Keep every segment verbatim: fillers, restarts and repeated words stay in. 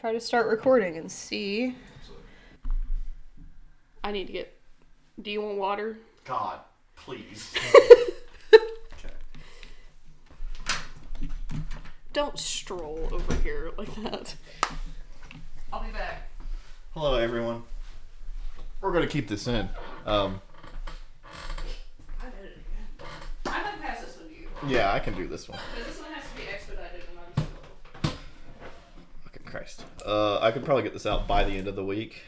try to start recording and see. I need to get... Do you want water? God, please. Okay. Don't stroll over here like that. I'll be back. Hello, everyone. We're going to keep this in. Um... Yeah, I can do this one. But this one has to be expedited and I'm slow. Fucking Christ. Uh, I could probably get this out by the end of the week.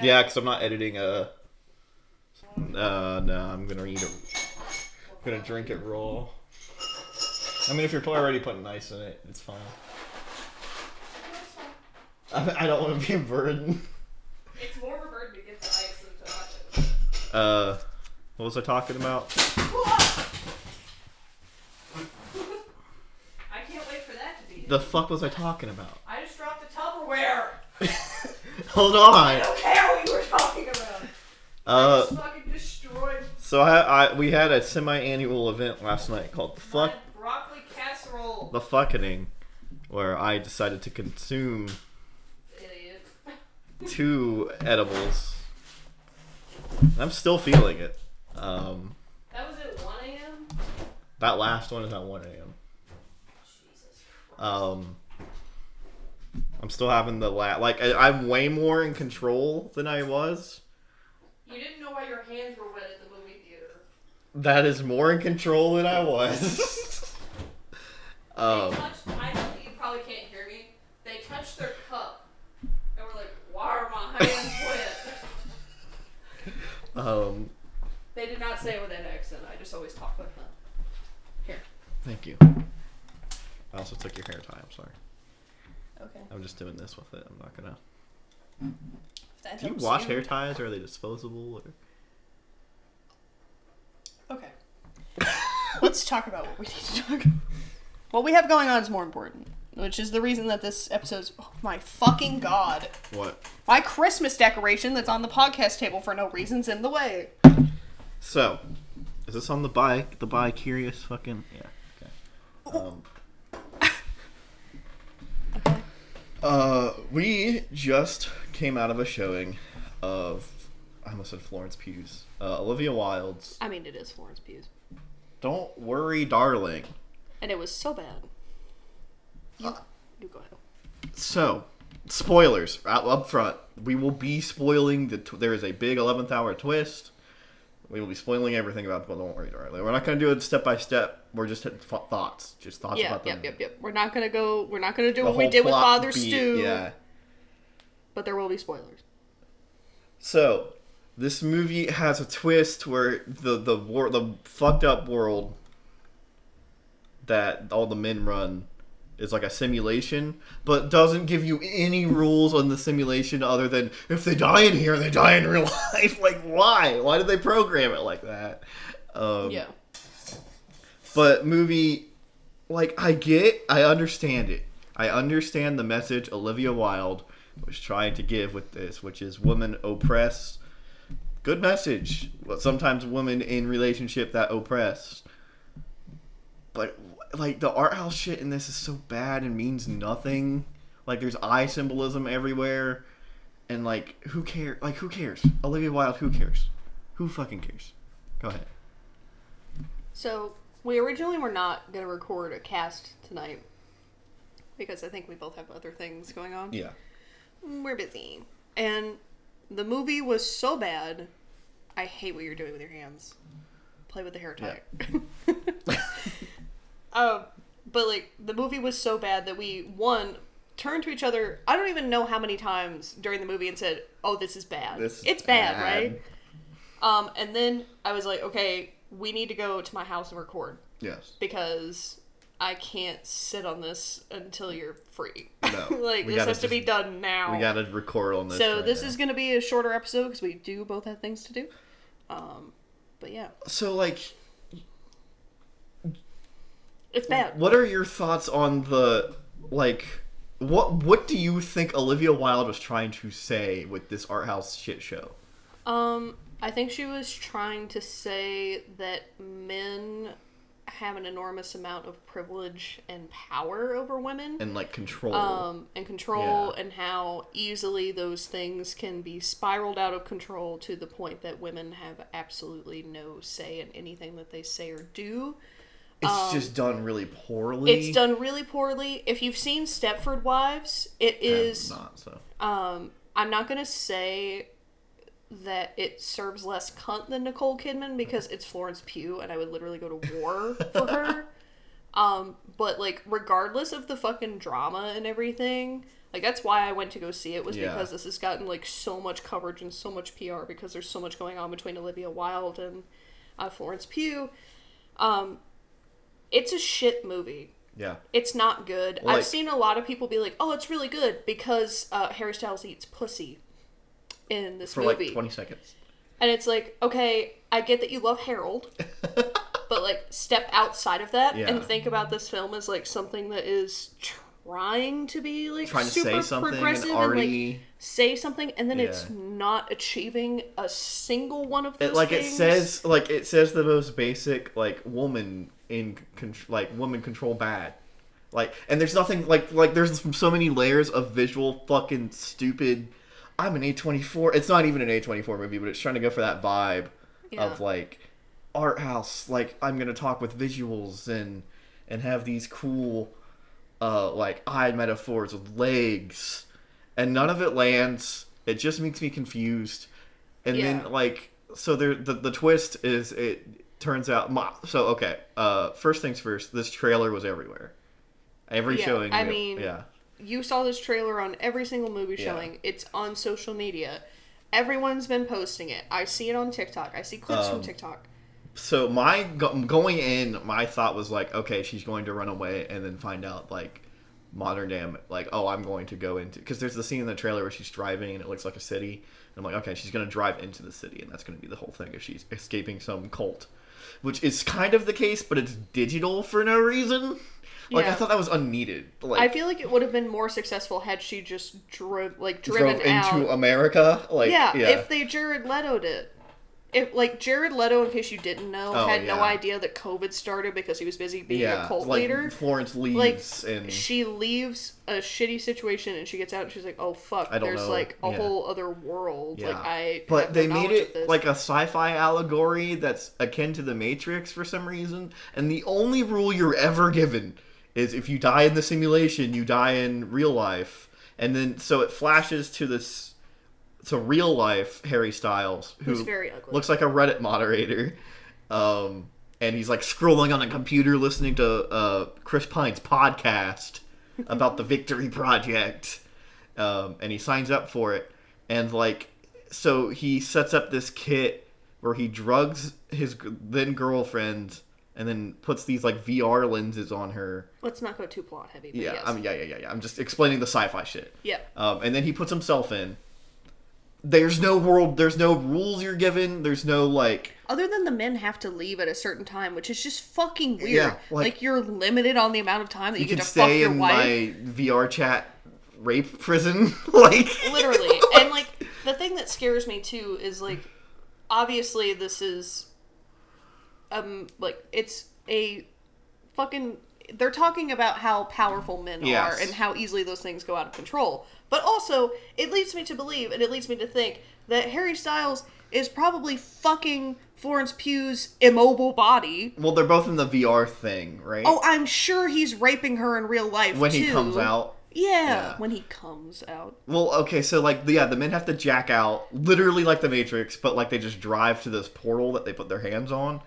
Yeah, because yeah, I'm not editing a... Uh, no, I'm going to eat it. I'm going to drink it raw. I mean, if you're already putting ice in it, it's fine. I, I don't want to be a burden. It's more of a burden to get the ice than to watch it. Uh, what was I talking about? The fuck was I talking about? I just dropped the Tupperware. Hold on. I don't care what you were talking about. Uh, I just fucking destroyed. So I, I, we had a semi-annual event last night called the fuck broccoli casserole. The fuckening, where I decided to consume Idiot. two edibles. I'm still feeling it. Um, that was at one a.m. That last one is at one a.m. Um, I'm still having the la- like I, I'm way more in control than I was. You didn't know why your hands were wet at the movie theater. That is more in control than I was. um, they touched, I know you probably can't hear me. They touched their cup and were like, "Why are my hands wet?" Um, they did not say it with that accent. I just always talk like that. Here. Thank you. I also took your hair tie, I'm sorry. Okay. I'm just doing this with it. I'm not gonna... That Do you wash soon. hair ties, or are they disposable? Or... Okay. Let's talk about what we need to talk about. What we have going on is more important, which is the reason that this episode's... Oh my fucking god. What? My Christmas decoration that's on the podcast table for no reason's in the way. So, is this on the bi... the bi-curious fucking... Yeah, okay. Um... Uh, we just came out of a showing of, I almost said Florence Pugh's, uh, Olivia Wilde's. I mean, it is Florence Pugh's. Don't Worry Darling. And it was so bad. You, uh, you go ahead. So, spoilers, out up front. We will be spoiling, the. Tw- there is a big eleventh hour twist. We will be spoiling everything about well, Don't Worry Darling. We're not going to do it step by step. We're just hitting f- thoughts, just thoughts yeah, about them. Yep, yep, yep. We're not gonna go. We're not gonna do the what we did with Father beat, Stew. Yeah, but there will be spoilers. So, this movie has a twist where the the war, the fucked up world that all the men run is like a simulation, but doesn't give you any rules on the simulation other than if they die in here, they die in real life. Like, why? Why did they program it like that? Um, yeah. But movie, like, I get, I understand it. I understand the message Olivia Wilde was trying to give with this, which is women oppress. Good message. But sometimes women in relationship that oppress. But, like, the art house shit in this is so bad and means nothing. Like, there's eye symbolism everywhere. And, like, who cares? Like, who cares? Olivia Wilde, who cares? Who fucking cares? Go ahead. So... We originally were not going to record a cast tonight because I think we both have other things going on. Yeah. We're busy. And the movie was so bad. I hate what you're doing with your hands. Play with the hair tie. Yeah. um, but, like, the movie was so bad that we, one, turned to each other, I don't even know how many times during the movie and said, oh, this is bad. This is it's bad, bad, right? Um, and then I was like, okay... We need to go to my house and record. Yes. Because I can't sit on this until you're free. No. like, this has to be done now. We gotta record on this. So right this now. Is gonna be a shorter episode, because we do both have things to do. Um, but yeah. So, like... It's bad. What are your thoughts on the, like... What What do you think Olivia Wilde was trying to say with this art house shit show? Um... I think she was trying to say that men have an enormous amount of privilege and power over women. And, like, control. Um, and control, yeah. And how easily those things can be spiraled out of control to the point that women have absolutely no say in anything that they say or do. It's um, just done really poorly. It's done really poorly. If you've seen Stepford Wives, it is... I'm not, so... Um, I'm not going to say... that it serves less cunt than Nicole Kidman because it's Florence Pugh and I would literally go to war for her. Um, but, like, regardless of the fucking drama and everything, like, that's why I went to go see it was yeah. because this has gotten, like, so much coverage and so much P R because there's so much going on between Olivia Wilde and uh, Florence Pugh. Um, it's a shit movie. Yeah. It's not good. Well, I've like... seen a lot of people be like, oh, it's really good because uh, Harry Styles eats pussy. In this for movie. For like twenty seconds. And it's like, okay, I get that you love Harold, but like step outside of that yeah. and think about this film as like something that is trying to be like trying super to say something progressive and, already... and like say something and then yeah. it's not achieving a single one of those it, like things. It says like it says the most basic like woman in con- like woman control bad. Like and there's nothing like like there's so many layers of visual fucking stupid I'm an A twenty-four. It's not even an A twenty-four movie, but it's trying to go for that vibe yeah. of, like, art house. Like, I'm going to talk with visuals and and have these cool, uh, like, eye metaphors with legs. And none of it lands. It just makes me confused. And yeah. then, like, so there, the, the twist is it turns out... So, okay, uh, first things first, this trailer was everywhere. Every yeah, showing. I we, mean... Yeah. You saw this trailer on every single movie showing. Yeah. It's on social media. Everyone's been posting it. I see it on TikTok. I see clips um, from TikTok. So my going in, my thought was like, okay, she's going to run away and then find out like modern damn, like, oh, I'm going to go into, because there's the scene in the trailer where she's driving and it looks like a city. And I'm like, okay, she's going to drive into the city and that's going to be the whole thing if she's escaping some cult, which is kind of the case, but it's digital for no reason. Like, yeah. I thought that was unneeded. Like, I feel like it would have been more successful had she just drove, like, driven drove out. Into America. Like, yeah, yeah, if they Jared Leto'd it. If, like, Jared Leto, in case you didn't know, oh, had yeah. no idea that COVID started because he was busy being yeah, a cult like leader. Florence leaves. Like, and... she leaves a shitty situation and she gets out and she's like, oh, fuck, I don't there's, know. like, a yeah. whole other world. Yeah. Like, I But have no they made it, like, a sci-fi allegory that's akin to the Matrix for some reason. And the only rule you're ever given is if you die in the simulation, you die in real life. And then, so it flashes to this... to real life Harry Styles, who very ugly. Looks like a Reddit moderator, um, and he's like scrolling on a computer listening to uh, Chris Pine's podcast about the Victory Project, um, and he signs up for it, and like, so he sets up this kit where he drugs his then girlfriend and then puts these like V R lenses on her. Let's not go too plot heavy. But yeah, yes. I mean, yeah, yeah, yeah, yeah. I'm just explaining the sci-fi shit. Yeah, um, and then he puts himself in. There's no world, there's no rules you're given, there's no, like... Other than the men have to leave at a certain time, which is just fucking weird. Yeah, like, like, you're limited on the amount of time that you, you get to fuck your wife. You can stay in my V R chat rape prison, like... Literally. And, like, the thing that scares me, too, is, like, obviously this is, um, like, it's a fucking... They're talking about how powerful men yes. are and how easily those things go out of control. But also, it leads me to believe and it leads me to think that Harry Styles is probably fucking Florence Pugh's immobile body. Well, they're both in the V R thing, right? Oh, I'm sure he's raping her in real life, when too. When he comes out. Yeah, yeah, when he comes out. Well, okay, so, like, yeah, the men have to jack out, literally like the Matrix, but, like, they just drive to this portal that they put their hands on.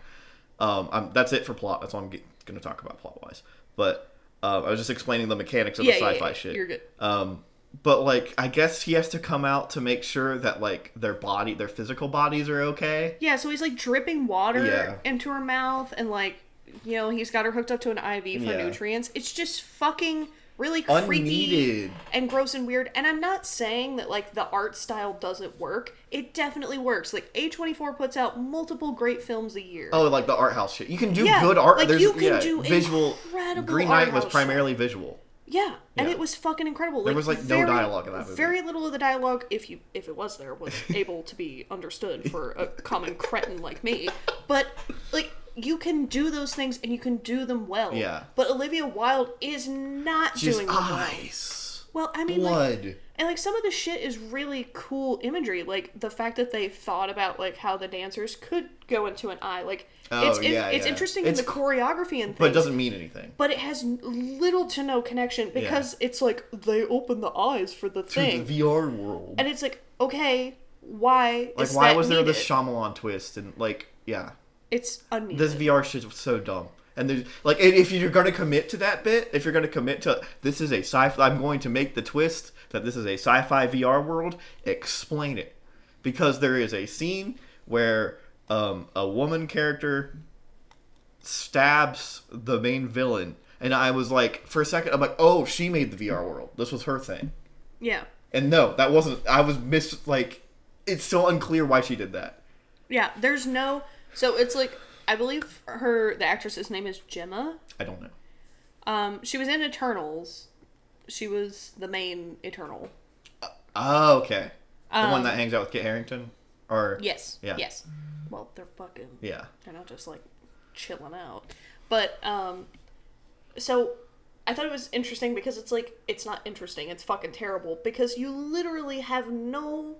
Um, I'm, that's it for plot. That's all I'm going to talk about plot-wise. But um, I was just explaining the mechanics of yeah, the sci-fi yeah, yeah. shit. You're good. Um, but, like, I guess he has to come out to make sure that, like, their body, their physical bodies are okay. Yeah, so he's, like, dripping water yeah. into her mouth and, like, you know, he's got her hooked up to an I V for yeah. nutrients. It's just fucking really creepy Unneeded. and gross and weird. And I'm not saying that, like, the art style doesn't work. It definitely works. Like, A twenty-four puts out multiple great films a year. Oh, like the art house shit. You can do yeah, good art. Like, There's, you can yeah, do visual, incredible Green Knight was primarily shit. visual. Yeah, and yeah. it was fucking incredible. Like, there was, like, very, no dialogue in that movie. Very little of the dialogue, if you if it was there, was able to be understood for a common cretin like me. But, like, you can do those things and you can do them well. Yeah. But Olivia Wilde is not She's doing them eyes. well. Well, I mean, blood. Like, and like some of the shit is really cool imagery. Like the fact that they thought about like how the dancers could go into an eye. Like oh, it's in, yeah, it's yeah. interesting it's, in the choreography and things. But it doesn't mean anything. But it has little to no connection because yeah. it's like they open the eyes for the thing. To the V R world. And it's like, okay, why like, is why that was needed? There this Shyamalan twist and like, yeah. It's unneeded. This V R shit is so dumb. And there's, like, if you're going to commit to that bit, if you're going to commit to, this is a sci-fi, I'm going to make the twist that this is a sci-fi V R world, explain it. Because there is a scene where um, a woman character stabs the main villain. And I was like, for a second, I'm like, oh, she made the V R world. This was her thing. Yeah. And no, that wasn't, I was mis, like, it's so unclear why she did that. Yeah, there's no... So it's like, I believe her, the actress's name is Gemma. I don't know. Um, she was in Eternals. She was the main Eternal. Uh, oh, okay. The um, one that hangs out with Kit Harington? Or Yes. Yeah. Yes. Well, they're fucking. Yeah. They're not just like chilling out. But, um, so I thought it was interesting because it's like, it's not interesting. It's fucking terrible because you literally have no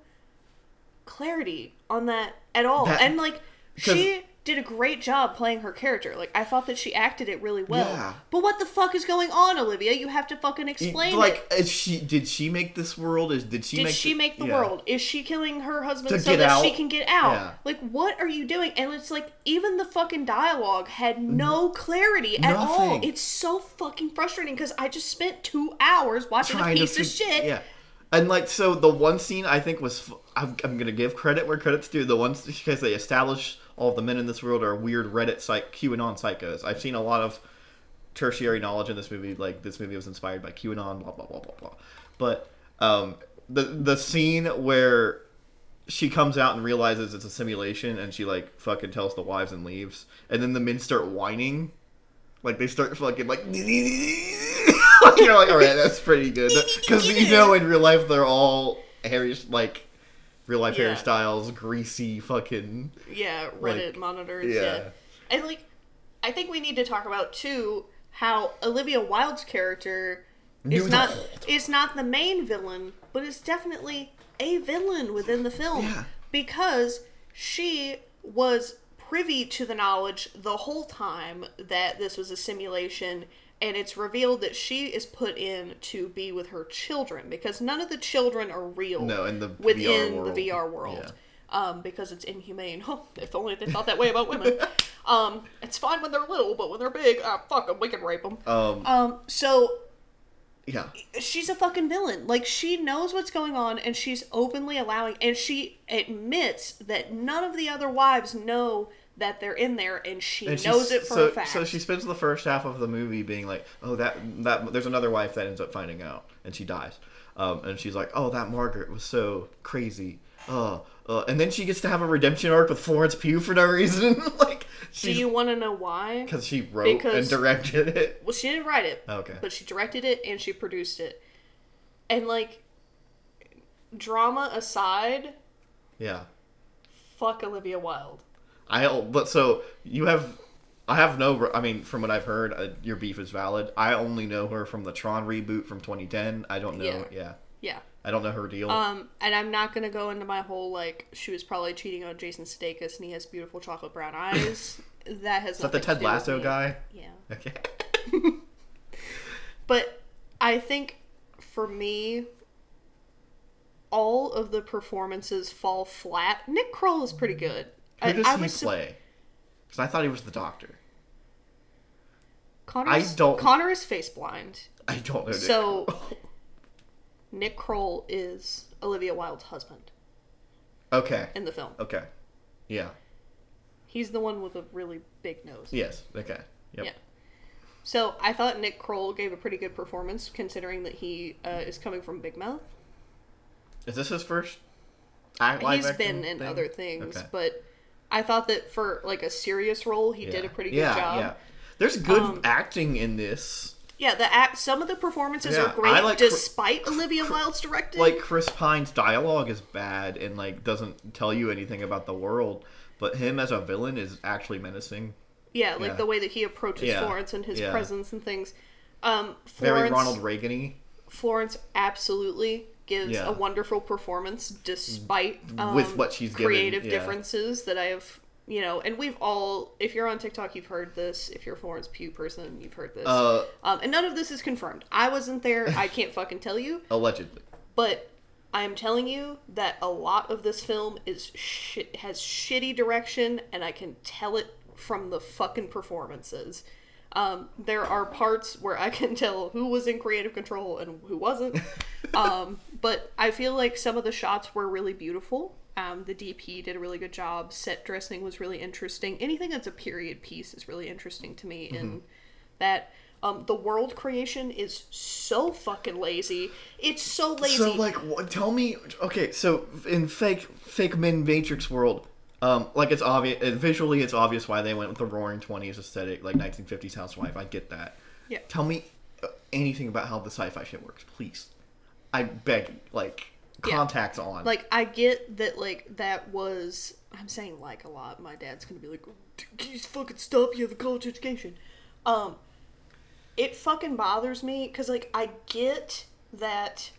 clarity on that at all. That... And like... She did a great job playing her character. Like, I thought that she acted it really well. Yeah. But what the fuck is going on, Olivia? You have to fucking explain you, like, it. Like, she, did she make this world? Is, did she did make she the, make the yeah. world? Is she killing her husband so that out? she can get out? Yeah. Like, what are you doing? And it's like, even the fucking dialogue had no clarity at Nothing. all. It's so fucking frustrating because I just spent two hours watching Trying a piece to, of shit. Yeah. And, like, so the one scene I think was... I'm, I'm going to give credit where credit's due. The ones... Because they established... All the men in this world are weird Reddit psych QAnon psychos. I've seen a lot of tertiary knowledge in this movie. Like, this movie was inspired by QAnon, blah, blah, blah, blah, blah. But um, the the scene where she comes out and realizes it's a simulation and she, like, fucking tells the wives and leaves. And then the men start whining. Like, they start fucking, like... You're like, all right, that's pretty good. Because, you know, in real life, they're all Harry, like... Real life yeah. Harry Styles, greasy fucking... Yeah, Reddit like, monitors. Yeah. yeah. And, like, I think we need to talk about, too, how Olivia Wilde's character is New not is not the main villain, but is definitely a villain within the film. Yeah. Because she was privy to the knowledge the whole time that this was a simulation, and it's revealed that she is put in to be with her children because none of the children are real. No, in the within V R world. the V R world, yeah. um, because it's inhumane. Oh, if only they thought that way about women. um, it's fine when they're little, but when they're big, ah, fuck them. We can rape them. Um, um, so, yeah, she's a fucking villain. Like she knows what's going on, and she's openly allowing. And she admits that none of the other wives know. That they're in there, and she and knows it for so, a fact. So she spends the first half of the movie being like, "Oh, that that there's another wife that ends up finding out, and she dies." Um, and she's like, "Oh, that Margaret was so crazy." Oh, uh, and then she gets to have a redemption arc with Florence Pugh for no reason. like, do you want to know why? Because she wrote because, and directed it. Well, she didn't write it. Okay, but she directed it and she produced it. And like, drama aside, yeah, fuck Olivia Wilde. I but so you have, I have no. I mean, from what I've heard, uh, your beef is valid. I only know her from the Tron reboot from twenty ten. I don't know. Yeah. Yeah. yeah. I don't know her deal. Um, and I'm not gonna go into my whole like she was probably cheating on Jason Sudeikis and he has beautiful chocolate brown eyes. that has. Is that the Ted Lasso guy? Yeah. Okay. But I think for me. All of the performances fall flat. Nick Kroll is pretty good. Who does I, he I play? Because I thought he was the doctor. Connor's, I don't... Connor is face blind. I don't know Nick So, Kroll. Nick Kroll is Olivia Wilde's husband. Okay. In the film. Okay. Yeah. He's the one with a really big nose. Yes. Okay. Yep. Yeah. So, I thought Nick Kroll gave a pretty good performance, considering that he uh, is coming from Big Mouth. Is this his first live action He's been in thing? other things, okay. but... I thought that for, like, a serious role, he yeah. did a pretty good yeah, job. Yeah, There's good um, acting in this. Yeah, the act, some of the performances yeah, are great, like despite Chris, Olivia Wilde's directing. Like, Chris Pine's dialogue is bad and, like, doesn't tell you anything about the world. But him as a villain is actually menacing. Yeah, like yeah. the way that he approaches yeah. Florence and his yeah. presence and things. Um, Florence, Very Ronald Reagan-y. Florence absolutely gives yeah. a wonderful performance, despite um, with what she's creative given. Yeah. differences that I have. You know, and we've all, if you're on TikTok, you've heard this. If you're a Florence Pugh person, you've heard this. Uh, um, and none of this is confirmed. I wasn't there. I can't fucking tell you. Allegedly. But I'm telling you that a lot of this film is shit, has shitty direction, and I can tell it from the fucking performances. Um, there are parts where I can tell who was in creative control and who wasn't. um, but I feel like some of the shots were really beautiful. Um, the D P did a really good job. Set dressing was really interesting. Anything that's a period piece is really interesting to me. In mm-hmm. that, um, the world creation is so fucking lazy. It's so lazy. So, like, tell me. Okay, so in fake, fake men Matrix world, um, like it's obvious visually, it's obvious why they went with the Roaring Twenties aesthetic, like nineteen fifties housewife. I get that. Yeah. Tell me anything about how the sci-fi shit works, please. I beg you, like. Contacts yeah. on. Like, I get that, like, that was... I'm saying, like, a lot. My dad's gonna be like, can you fucking stop? You have a college education. Um, it fucking bothers me, because, like, I get that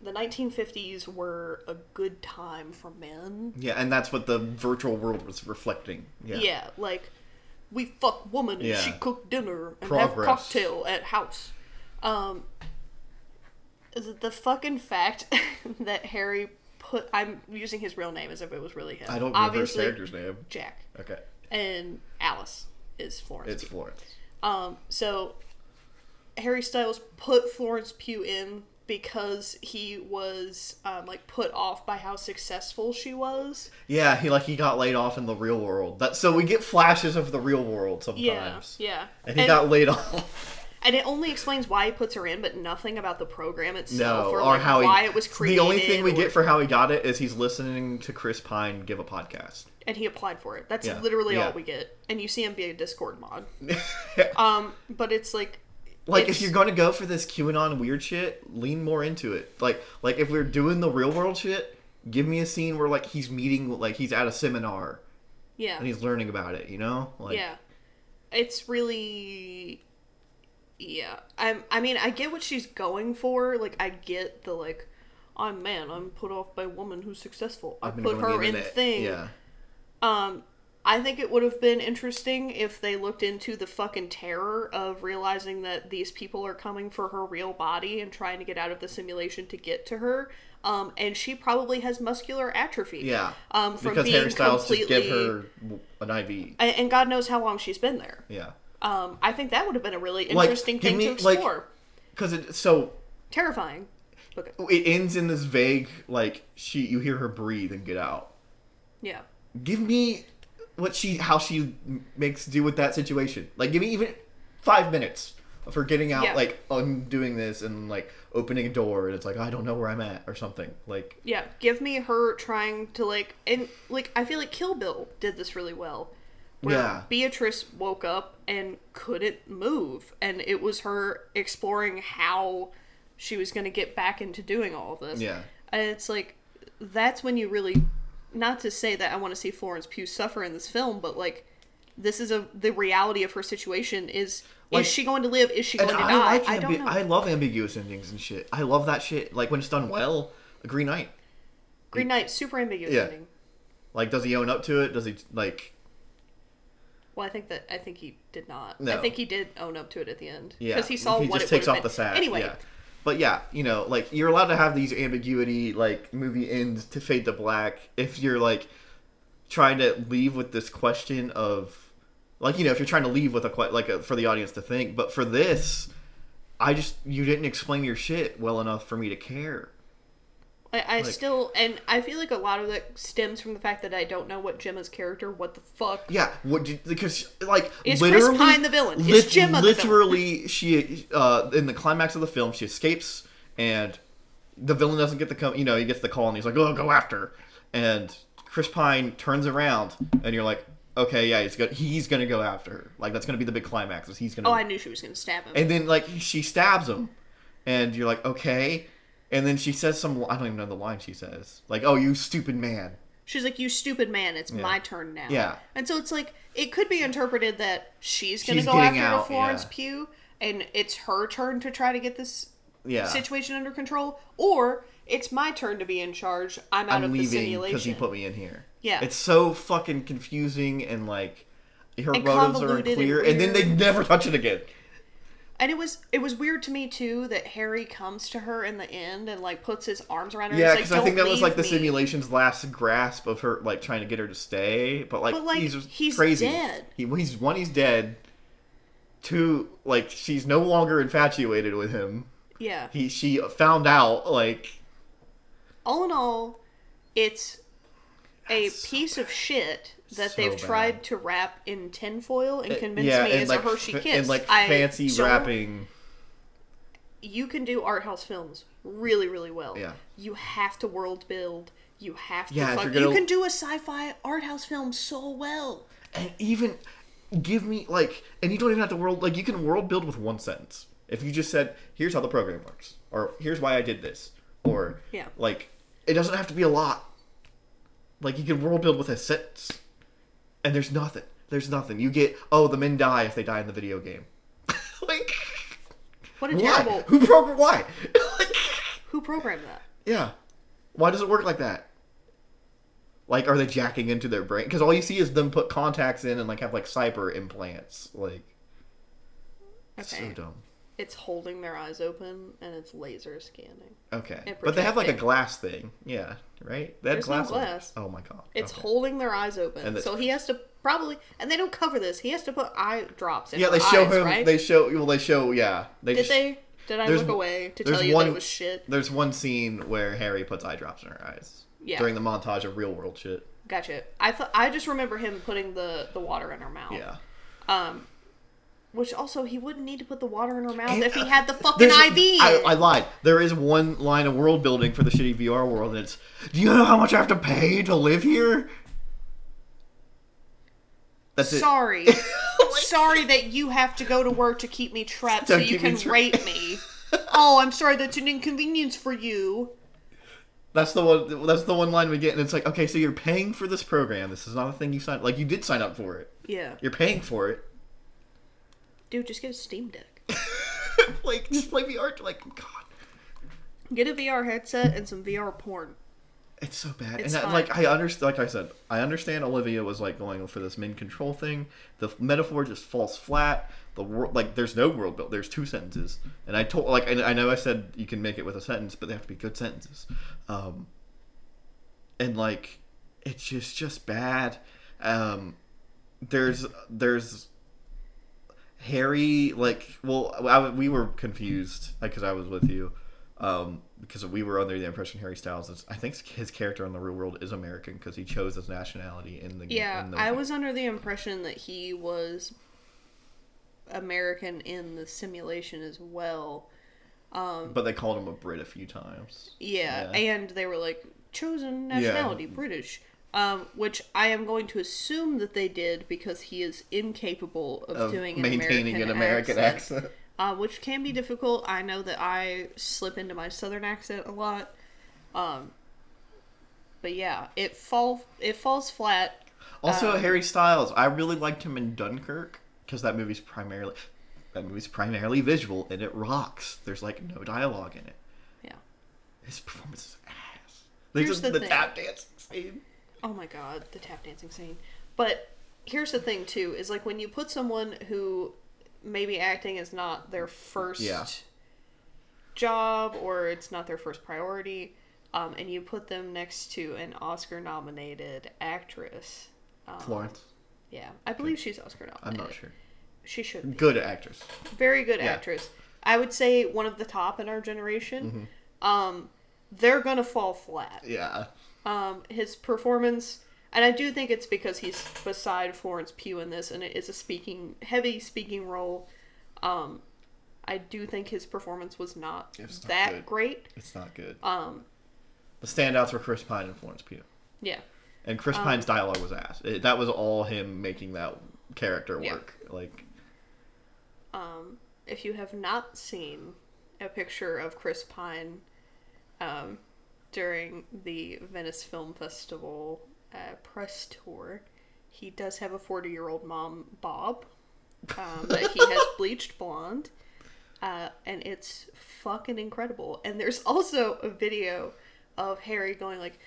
the nineteen fifties were a good time for men. Yeah, and that's what the virtual world was reflecting. Yeah, yeah like, we fuck woman and yeah. she cook dinner and Progress. Have cocktail at house. Um... The fucking fact that Harry put... I'm using his real name as if it was really him. I don't remember Obviously, his character's name. Jack. Okay. And Alice is Florence. It's Pugh. Florence. Um, so, Harry Styles put Florence Pugh in because he was, um, like, put off by how successful she was. Yeah, he, like, he got laid off in the real world. That, so, we get flashes of the real world sometimes. Yeah, yeah. And he and, got laid off. And it only explains why he puts her in, but nothing about the program itself no, or, or like how why he, it was created. The only thing we or, get for how he got it is he's listening to Chris Pine give a podcast. And he applied for it. That's yeah. literally yeah. all we get. And you see him be a Discord mod. yeah. Um, but it's like... Like, it's, if you're going to go for this QAnon weird shit, lean more into it. Like, like if we're doing the real world shit, give me a scene where, like, he's meeting... Like, he's at a seminar. Yeah. And he's learning about it, you know? Like, yeah. It's really... Yeah, I I mean, I get what she's going for. Like, I get the, like, I'm man, I'm put off by a woman who's successful. I put her in thing. Yeah. Um, I think it would have been interesting if they looked into the fucking terror of realizing that these people are coming for her real body and trying to get out of the simulation to get to her. Um, and she probably has muscular atrophy. Yeah. Um, from because being Harry Styles just give her an I V. And, and God knows how long she's been there. Yeah. Um, I think that would have been a really interesting like, thing me, to explore. Because like, it's so... Terrifying. Okay. It ends in this vague, like, she you hear her breathe and get out. Yeah. Give me what she, how she makes do with that situation. Like, give me even five minutes of her getting out, yeah. like, undoing this and, like, opening a door. And it's like, I don't know where I'm at or something. Like... Yeah, give me her trying to, like... And, like, I feel like Kill Bill did this really well. Where yeah. Beatrice woke up and couldn't move. And it was her exploring how she was going to get back into doing all of this. Yeah. And it's like, that's when you really, not to say that I want to see Florence Pugh suffer in this film, but like, this is a the reality of her situation is, like, is she going to live? Is she going to I die? Like I don't ambi- know. I love ambiguous endings and shit. I love that shit. Like, when it's done well, Green Knight. Green Knight, super ambiguous yeah. ending. Like, does he own up to it? Does he, like... Well, I think that I think he did not. No. I think he did own up to it at the end. Yeah, because he saw he what just it takes off been. The sack. Anyway, yeah. But yeah, you know, like you're allowed to have these ambiguity, like movie ends to fade to black if you're like trying to leave with this question of, like you know, if you're trying to leave with a like a, for the audience to think. But for this, I just you didn't explain your shit well enough for me to care. I, I like, still, and I feel like a lot of that stems from the fact that I don't know what Gemma's character, what the fuck. Yeah, what did, because, like, is literally... Is Chris Pine the villain? Is lit- Gemma the Literally, villain? She, uh, in the climax of the film, she escapes, and the villain doesn't get the, com- you know, he gets the call, and he's like, oh, go after her. And Chris Pine turns around, and you're like, okay, yeah, he's, go- he's gonna go after her. Like, that's gonna be the big climax, is he's gonna... Oh, I knew she was gonna stab him. And then, like, she stabs him, and you're like, okay... And then she says some... I don't even know the line she says. Like, oh, you stupid man. she's like, you stupid man, it's yeah. my turn now. Yeah. And so it's like, it could be interpreted that she's going to go after out, Florence yeah. Pugh, and it's her turn to try to get this yeah. situation under control, or it's my turn to be in charge, I'm out I'm of the simulation. I'm leaving because you put me in here. Yeah. It's so fucking confusing, and like, her motives are unclear, and, and then they never touch it again. And it was it was weird to me, too, that Harry comes to her in the end and, like, puts his arms around her. Yeah, because like, I think that was, like, the simulation's last grasp of her, like, trying to get her to stay. But, like, but, like he's, he's crazy. Dead. He, he's One, he's dead. Two, like, she's no longer infatuated with him. Yeah. He She found out, like... All in all, it's a so piece bad. of shit... that so they've tried bad. to wrap in tinfoil and convince yeah, me and it's like, a Hershey Kiss. And like fancy I, wrapping. You can do art house films really, really well. Yeah. You have to world build. You have to yeah, fuck. Gonna... You can do a sci-fi art house film so well. And even give me like, and you don't even have to world, like you can world build with one sentence. If you just said, here's how the program works. Or here's why I did this. Or yeah. like, it doesn't have to be a lot. Like you can world build with a sentence. And there's nothing. There's nothing. You get, oh, the men die if they die in the video game. Like, what a terrible. Why? Who programmed? Why? Like, who programmed that? Yeah. Why does it work like that? Like, are they jacking into their brain? Because all you see is them put contacts in and like have like cyber implants. Like, it's okay. so dumb. It's holding their eyes open and it's laser scanning. Okay, but they have like a glass thing, yeah, right? That glass. No glass. Oh my god! It's okay. holding their eyes open, so he has to probably. And they don't cover this. He has to put eye drops in. Yeah, they show eyes, him. Right? They show. Well, they show. Yeah. They Did sh- they? Did I look away to tell you one, that it was shit? There's one scene where Harry puts eye drops in her eyes. Yeah. During the montage of real world shit. Gotcha. I thought I just remember him putting the the water in her mouth. Yeah. Um. Which also, he wouldn't need to put the water in her mouth and, if he had the fucking I V. I, I lied. There is one line of world building for the shitty V R world, and it's, do you know how much I have to pay to live here? That's it. Sorry. Sorry that you have to go to work to keep me trapped Don't so you can tra- rape me. Oh, I'm sorry. That's an inconvenience for you. That's the one. That's the one line we get, and it's like, okay, so you're paying for this program. This is not a thing you signed. Like, you did sign up for it. Yeah. You're paying for it. Dude, just get a Steam Deck. Like, just play V R. Like, God. Get a V R headset and some V R porn. It's so bad. It's and I, like I understand, like I said, I understand Olivia was like going for this men control thing. The metaphor just falls flat. The world, like, there's no world built. There's two sentences, and I told, like, I, I know I said you can make it with a sentence, but they have to be good sentences. Um, and like, it's just just bad. Um, there's there's. Harry, like, well, I, we were confused, like, because I was with you, um, because we were under the impression Harry Styles is, I think his character in the real world is American, because he chose his nationality in the game. Yeah, in the I was under the impression that he was American in the simulation as well. Um, but they called him a Brit a few times. Yeah, yeah. And they were like, chosen nationality, yeah. British. Um, which I am going to assume that they did because he is incapable of, of doing an maintaining American an American accent, accent. Uh, which can be difficult. I know that I slip into my southern accent a lot, um, but yeah, it fall it falls flat. Also, um, Harry Styles, I really liked him in Dunkirk because that movie's primarily that movie's primarily visual and it rocks. There's like no dialogue in it. Yeah, his performance is ass. Like just the, the tap dancing scene. Oh my god, the tap dancing scene. But here's the thing, too, is like when you put someone who maybe acting is not their first yeah. job or it's not their first priority, um, and you put them next to an Oscar-nominated actress. Um, Florence? Yeah. I believe she's Oscar-nominated. I'm not sure. She should be. Good actress. Very good yeah. actress. I would say one of the top in our generation. Mm-hmm. Um, they're going to fall flat. Yeah. Um, his performance, and I do think it's because he's beside Florence Pugh in this, and it is a speaking, heavy speaking role. Um, I do think his performance was not, not that good. great. It's not good. Um, the standouts were Chris Pine and Florence Pugh. Yeah. And Chris um, Pine's dialogue was ass. It, that was all him making that character work. Yeah. Like, um, if you have not seen a picture of Chris Pine, um, during the Venice Film Festival uh, press tour, he does have a forty-year-old mom, Bob, um, that he has bleached blonde, uh, and it's fucking incredible. And there's also a video of Harry going like,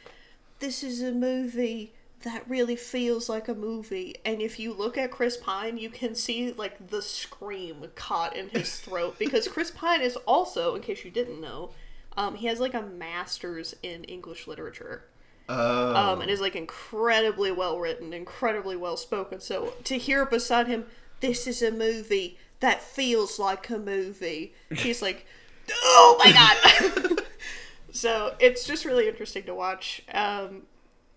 this is a movie that really feels like a movie. And if you look at Chris Pine, you can see like the scream caught in his throat, because Chris Pine is also, in case you didn't know, um, he has like a master's in English literature. Oh. Um, and is like incredibly well written, incredibly well spoken. So to hear beside him, this is a movie that feels like a movie. He's like, oh my God. So it's just really interesting to watch. Um,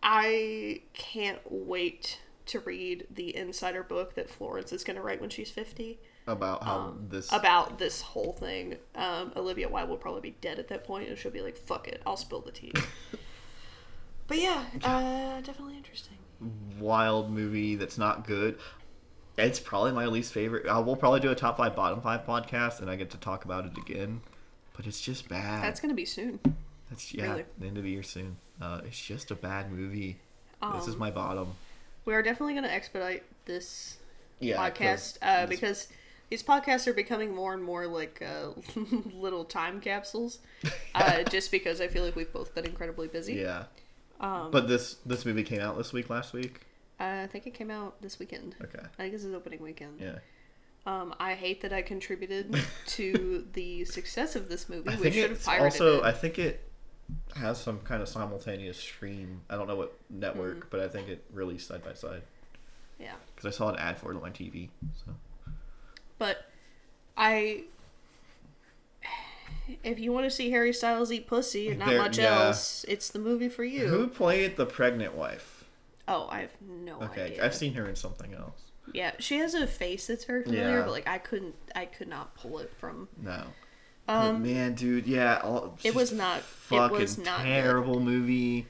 I can't wait to read the insider book that Florence is going to write when she's fifty. About how um, this... About this whole thing. Um, Olivia Wilde will probably be dead at that point, and she'll be like, fuck it, I'll spill the tea. But yeah, uh, definitely interesting. Wild movie that's not good. It's probably my least favorite. Uh, we'll probably do a top five, bottom five podcast, and I get to talk about it again. But it's just bad. That's going to be soon. That's yeah, really. The end of the year soon. Uh, it's just a bad movie. Um, this is my bottom. We are definitely going to expedite this yeah, podcast uh, because these podcasts are becoming more and more like uh, little time capsules. Uh, just because I feel like we've both been incredibly busy. Yeah. Um, but this this movie came out this week, last week? I think it came out this weekend. Okay. I think this is opening weekend. Yeah. Um, I hate that I contributed to the success of this movie. I we should have pirated also, it. I think it has some kind of simultaneous stream. I don't know what network, mm-hmm. but I think it released side by side. Yeah. Because I saw an ad for it on my T V. So. But I... If you want to see Harry Styles eat pussy and not there, much yeah. else, it's the movie for you. Who played the pregnant wife? Oh, I have no okay. idea. Okay, I've seen her in something else. Yeah, she has a face that's very familiar, yeah. but like I couldn't, I could not pull it from. No. Um, man, dude, yeah, all, it was not fucking it was not terrible good. Movie.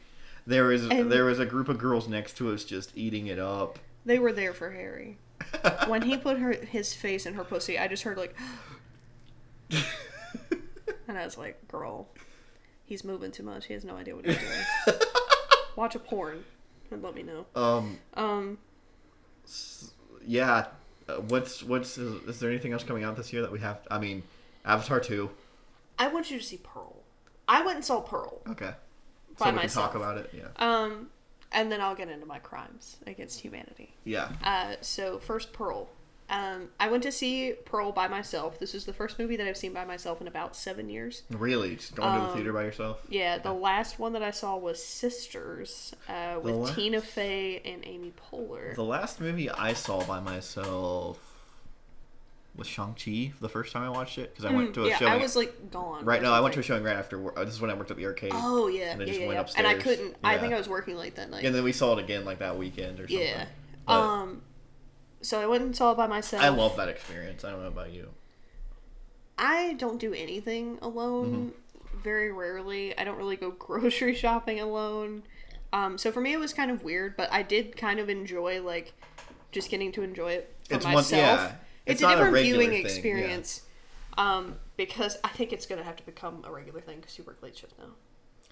There was and there was a group of girls next to us just eating it up. They were there for Harry. When he put her his face in her pussy, I just heard like. And I was like, girl, he's moving too much. He has no idea what he's doing. Watch a porn and let me know. Um, um, yeah. Uh, what's, what's, is, is there anything else coming out this year that we have? I mean, Avatar two. I want you to see Pearl. I went and saw Pearl. Okay. By so we myself. Can talk about it. Yeah. Um, and then I'll get into my crimes against humanity. Yeah. Uh, so first Pearl. Um, I went to see Pearl by myself. This is the first movie that I've seen by myself in about seven years. Really? Just going um, to the theater by yourself? Yeah. The last one that I saw was Sisters uh, with last... Tina Fey and Amy Poehler. The last movie I saw by myself was Shang-Chi the first time I watched it. Because I mm, went to a yeah, showing. Yeah, I was like gone. Right, no, I went to a showing right after work. This is when I worked at the arcade. Oh, yeah. And I yeah, just yeah, went yeah. upstairs. And I couldn't. Yeah. I think I was working late that night. And then we saw it again like that weekend or something. Yeah. But, um... So I went and saw it by myself. I love that experience. I don't know about you. I don't do anything alone. Mm-hmm. Very rarely. I don't really go grocery shopping alone. Um, so for me, it was kind of weird, but I did kind of enjoy, like, just getting to enjoy it for it's myself. One, yeah. It's, it's a different a viewing thing. Experience. Yeah. Um, because I think it's going to have to become a regular thing because you work late shift now.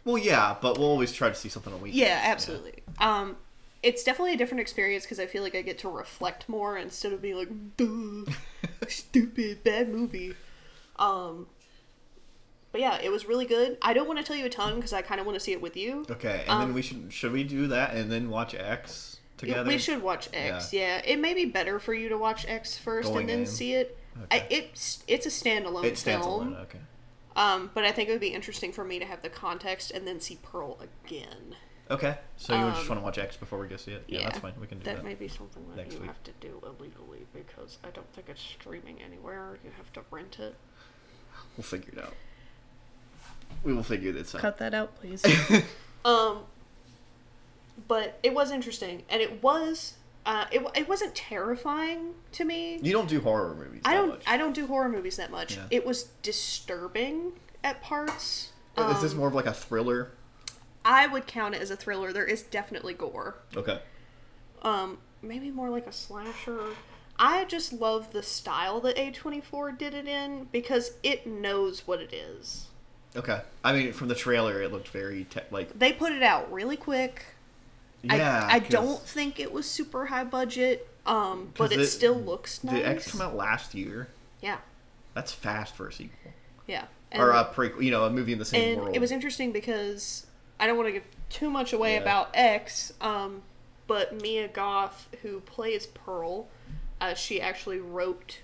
Well, yeah, but we'll always try to see something on weekends. Yeah, absolutely. Yeah. Um, It's definitely a different experience because I feel like I get to reflect more instead of being like, duh, stupid, bad movie. Um, but yeah, it was really good. I don't want to tell you a ton because I kind of want to see it with you. Okay, and um, then we should, should we do that and then watch X together? We should watch X, yeah. yeah. It may be better for you to watch X first Going and then in. See it. Okay. I, it's, it's a standalone it stands film. Alone, okay. Um, but I think it would be interesting for me to have the context and then see Pearl again. Okay, so you um, just want to watch X before we go see it? Yeah, yeah that's fine. We can do that. That may be something that Next you week. Have to do illegally because I don't think it's streaming anywhere. You have to rent it. We'll figure it out. We will figure this out. Cut that out, please. um, but it was interesting, and it was uh, it it wasn't terrifying to me. You don't do horror movies. I that don't. Much. I don't do horror movies that much. Yeah. It was disturbing at parts. Um, Is this more of like a thriller? I would count it as a thriller. There is definitely gore. Okay. Um, maybe more like a slasher. I just love the style that A twenty-four did it in because it knows what it is. Okay. I mean, from the trailer, it looked very, te- like... They put it out really quick. Yeah, I, I don't think it was super high budget, um, but it, it still looks nice. Did X come out last year? Yeah. That's fast for a sequel. Yeah. And, or a prequel, you know, a movie in the same and world. It was interesting because I don't want to give too much away yeah. about X, um, but Mia Goth, who plays Pearl, uh, she actually wrote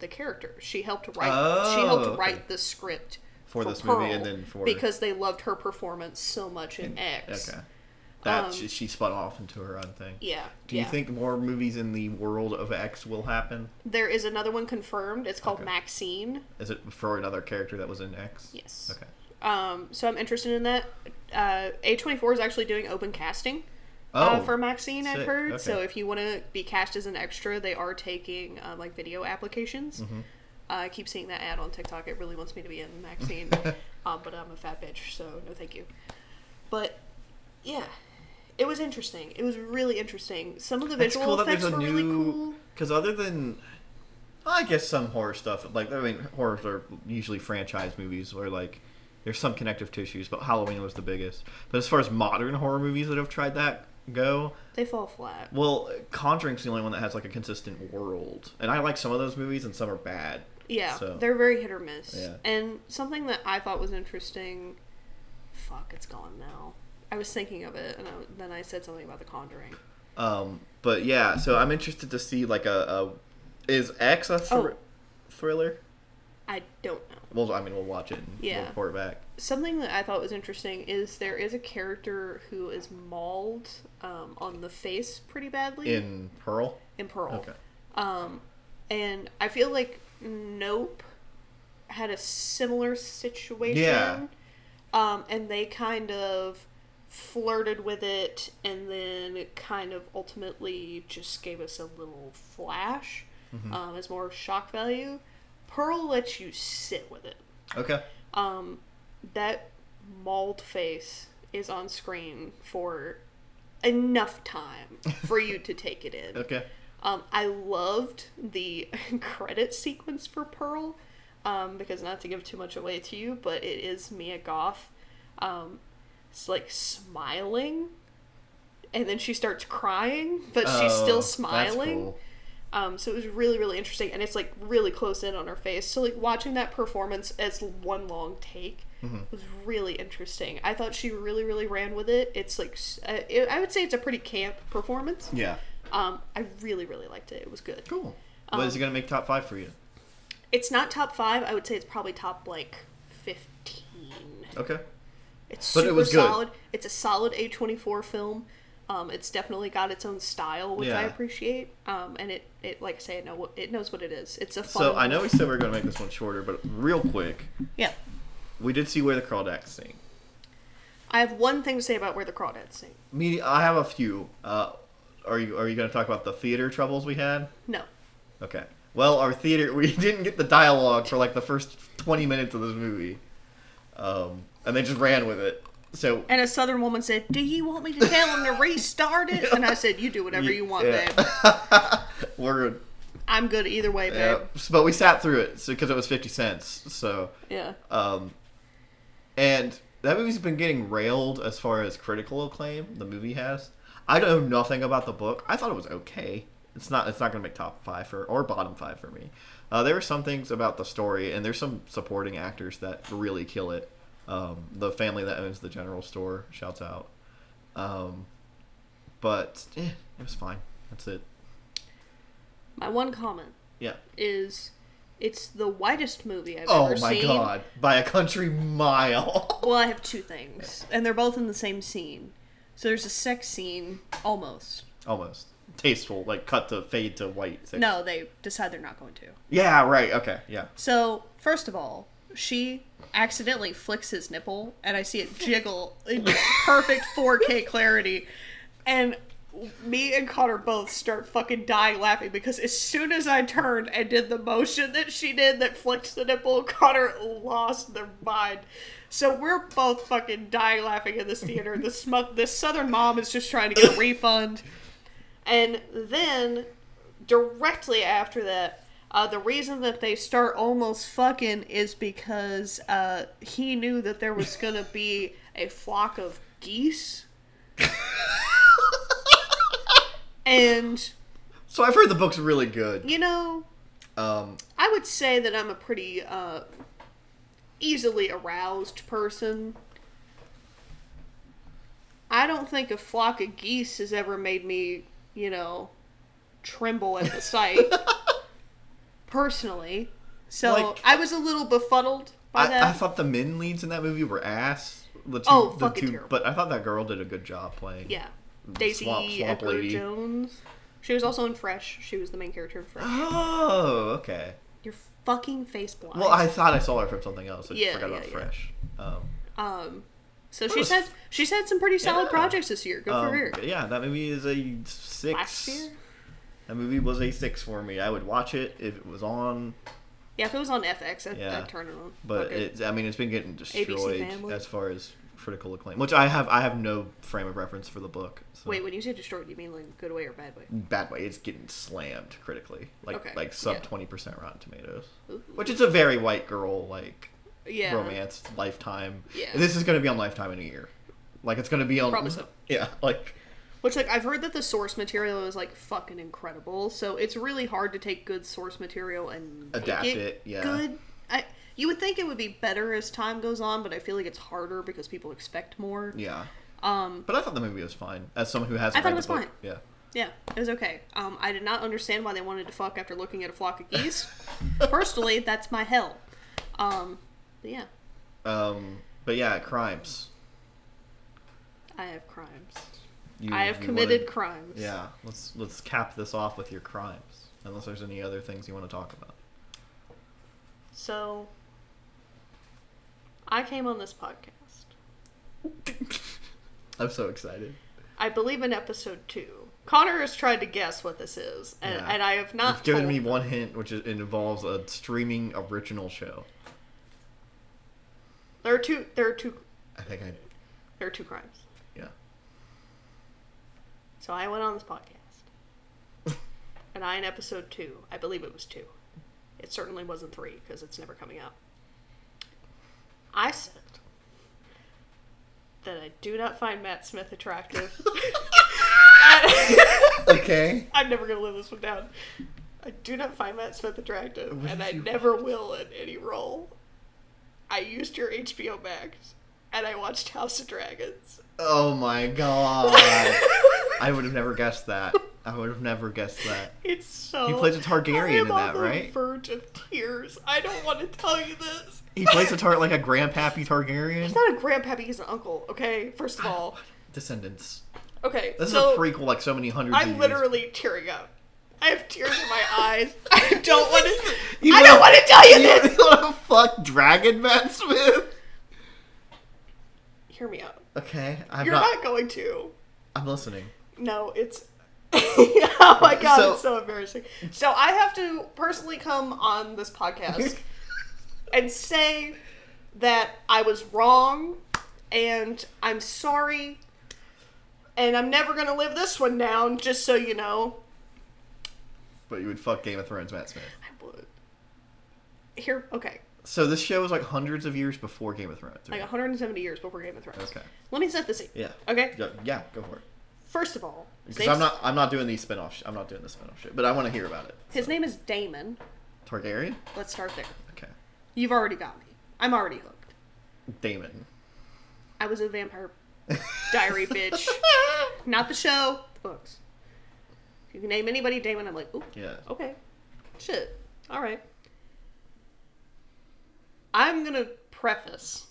the character. She helped write. Oh, she helped okay. write the script for, for this Pearl movie, and then for because they loved her performance so much in, in X. Okay. That um, she, she spun off into her own thing. Yeah. Do you yeah. think more movies in the world of X will happen? There is another one confirmed. It's called okay. Maxine. Is it for another character that was in X? Yes. Okay. Um, so I'm interested in that. Uh, A twenty-four is actually doing open casting oh, uh, for Maxine, sick. I've heard. Okay. So if you want to be cast as an extra, they are taking uh, like video applications. Mm-hmm. Uh, I keep seeing that ad on TikTok. It really wants me to be in Maxine. um, but I'm a fat bitch, so no thank you. But, yeah. It was interesting. It was really interesting. Some of the visual cool effects were new, really cool. Because other than, I guess some horror stuff, like, I mean, horrors are usually franchise movies where, like, there's some connective tissues, but Halloween was the biggest. But as far as modern horror movies that have tried that go, they fall flat. Well, Conjuring's the only one that has, like, a consistent world. And I like some of those movies, and some are bad. Yeah, so. They're very hit or miss. Yeah. And something that I thought was interesting, fuck, it's gone now. I was thinking of it, and I, then I said something about The Conjuring. Um, but yeah, so I'm interested to see, like, a, a is X a thr- oh. thriller? I don't know. Well, I mean, we'll watch it and yeah. we'll report back. Something that I thought was interesting is there is a character who is mauled um, on the face pretty badly. In Pearl? In Pearl. Okay. Um, and I feel like Nope had a similar situation. Yeah. Um, and they kind of flirted with it, and then kind of ultimately just gave us a little flash mm-hmm. um, as more shock value. Pearl lets you sit with it. Okay. Um, that mauled face is on screen for enough time for you to take it in. Okay. Um, I loved the credit sequence for Pearl, um, because not to give too much away to you, but it is Mia Goth. Um, It's like smiling, and then she starts crying, but oh, she's still smiling. That's cool. Um, so it was really, really interesting, and it's like really close in on her face. So like watching that performance as one long take mm-hmm. was really interesting. I thought she really, really ran with it. It's like uh, it, I would say it's a pretty camp performance. Yeah. Um, I really, really liked it. It was good. Cool. Um, well, is it gonna make top five for you? It's not top five. I would say it's probably top like fifteen. Okay. It's super but it was solid. Good. It's a solid A twenty-four film. Um, it's definitely got its own style, which yeah. I appreciate. Um, and it, it, like I say, it, know, it knows what it is. It's a fun. So I know we said we were going to make this one shorter, but real quick. Yeah. We did see Where the Crawdads Sing. I have one thing to say about Where the Crawdads Sing. Me, I have a few. Uh, are you are you going to talk about the theater troubles we had? No. Okay. Well, our theater, we didn't get the dialogue for like the first twenty minutes of this movie. Um. And they just ran with it. So and a Southern woman said, "Do you want me to tell them to restart it?" And I said, "You do whatever you want, yeah. babe." We're I'm good either way, yeah. babe. But we sat through it because so, it was fifty cents. So yeah. Um, and that movie's been getting railed as far as critical acclaim. The movie has. I know nothing about the book. I thought it was okay. It's not. It's not going to make top five for or bottom five for me. Uh, there are some things about the story, and there's some supporting actors that really kill it. Um, the family that owns the general store shouts out. Um, but eh, it was fine. That's it. My one comment yeah. is it's the whitest movie I've oh ever seen. Oh my god. By a country mile. Well, I have two things. And they're both in the same scene. So there's a sex scene. Almost. Almost. Tasteful. Like cut to fade to white. Sex. No, they decide they're not going to. Yeah, right. Okay. Yeah. So, first of all, she accidentally flicks his nipple, and I see it jiggle in perfect four K clarity. And me and Connor both start fucking dying laughing, because as soon as I turned and did the motion that she did that flicked the nipple, Connor lost their mind. So we're both fucking dying laughing in this theater. This, sm- this Southern mom is just trying to get a refund. And then, directly after that, Uh, the reason that they start almost fucking is because uh, he knew that there was going to be a flock of geese And so I've heard the book's really good. You know, um, I would say that I'm a pretty uh, easily aroused person. I don't think a flock of geese has ever made me, you know, tremble at the sight, personally. So like, I was a little befuddled by I, that. I thought the men leads in that movie were ass. The two, oh, the fucking two, terrible. But I thought that girl did a good job playing. Yeah. Daisy swamp, swamp Edgar Jones. She was also in Fresh. She was the main character in Fresh. Oh, okay. You're fucking face blind. Well, I thought I saw her from something else. I yeah, just forgot yeah, about yeah. Fresh. Um, um so she's had she's had some pretty solid yeah. projects this year. Good um, for her. Yeah, that movie is a six. Last year? That movie was a six for me. I would watch it if it was on. Yeah, if it was on F X, I'd, yeah. I'd turn it on. But okay. it's, I mean, it's been getting destroyed as far as critical acclaim, which I have. I have no frame of reference for the book. So. Wait, when you say destroyed, do you mean like good way or bad way? Bad way. It's getting slammed critically, like okay. like sub twenty yeah. percent Rotten Tomatoes, ooh. Which is a very white girl like yeah. romance Lifetime. Yeah, and this is going to be on Lifetime in a year. Like it's going to be on. Probably so. Yeah, like. Which, like, I've heard that the source material is, like, fucking incredible, so it's really hard to take good source material and make adapt it, it yeah. good. I, you would think it would be better as time goes on, but I feel like it's harder because people expect more. Yeah. Um, but I thought the movie was fine, as someone who hasn't I read the book. I thought it was fine. Yeah. Yeah, it was okay. Um, I did not understand why they wanted to fuck after looking at a flock of geese. Personally, that's my hell. Um, but yeah. Um, but yeah, crimes. I have crimes. You, I have committed wanna, crimes. Yeah, let's let's cap this off with your crimes, unless there's any other things you want to talk about. So, I came on this podcast. I'm so excited. I believe in episode two. Connor has tried to guess what this is, and, yeah. and I have not. You've given me them. one hint, which is, it involves a streaming original show. There are two. There are two. I think I. There are two crimes. So I went on this podcast, and I, in episode two, I believe it was two. It certainly wasn't three, because it's never coming out. I said that I do not find Matt Smith attractive. Okay. I'm never going to live this one down. I do not find Matt Smith attractive, what and I you... never will in any role. I used your H B O Max, and I watched House of Dragons. Oh my god. I would have never guessed that. I would have never guessed that. It's so... He plays a Targaryen in that, right? I'm on the verge of tears. I don't want to tell you this. He plays a tar- like a grandpappy Targaryen? He's not a grandpappy, he's an uncle, okay? First of all. Descendants. Okay, This so is a prequel like so many hundreds I'm of years. I'm literally tearing up. I have tears in my eyes. I don't want to... I don't want to tell you, you this! You want to fuck Dragon Matt Smith? Hear me out. Okay, I'm You're not, not going to. I'm listening. No, it's... Oh my god, so, it's so embarrassing. So I have to personally come on this podcast and say that I was wrong, and I'm sorry, and I'm never going to live this one down, just so you know. But you would fuck Game of Thrones Matt Smith. I would. Here, okay. So this show was like hundreds of years before Game of Thrones. Right? Like one hundred seventy years before Game of Thrones. Okay. Let me set the scene. Yeah. Okay? Yeah, yeah, go for it. First of all, because I'm not, I'm not doing these spinoff. Sh- I'm not doing the spinoff shit, but I want to hear about it. So. His name is Daemon Targaryen. Let's start there. Okay. You've already got me. I'm already hooked. Daemon. I was a Vampire Diary bitch. Not the show, the books. If you can name anybody Daemon, I'm like, ooh. Yeah. Okay. Shit. All right. I'm gonna preface.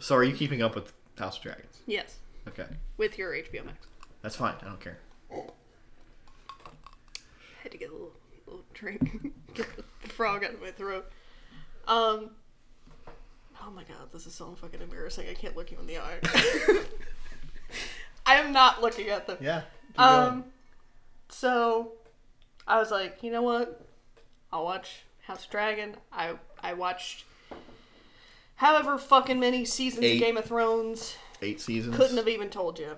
So, are you keeping up with House of Dragons? Yes. Okay. With your H B O Max. That's fine. I don't care. I had to get a little, little drink. Get the frog out of my throat. Um. Oh my god, this is so fucking embarrassing. I can't look you in the eye. I am not looking at them. Yeah. Um. Going. So, I was like, you know what? I'll watch House of Dragon. I I watched however fucking many seasons Eight. of Game of Thrones. Eight seasons. Couldn't have even told you.